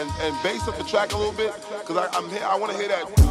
and bass up the track a little bit, because I'm here. I want to hear that.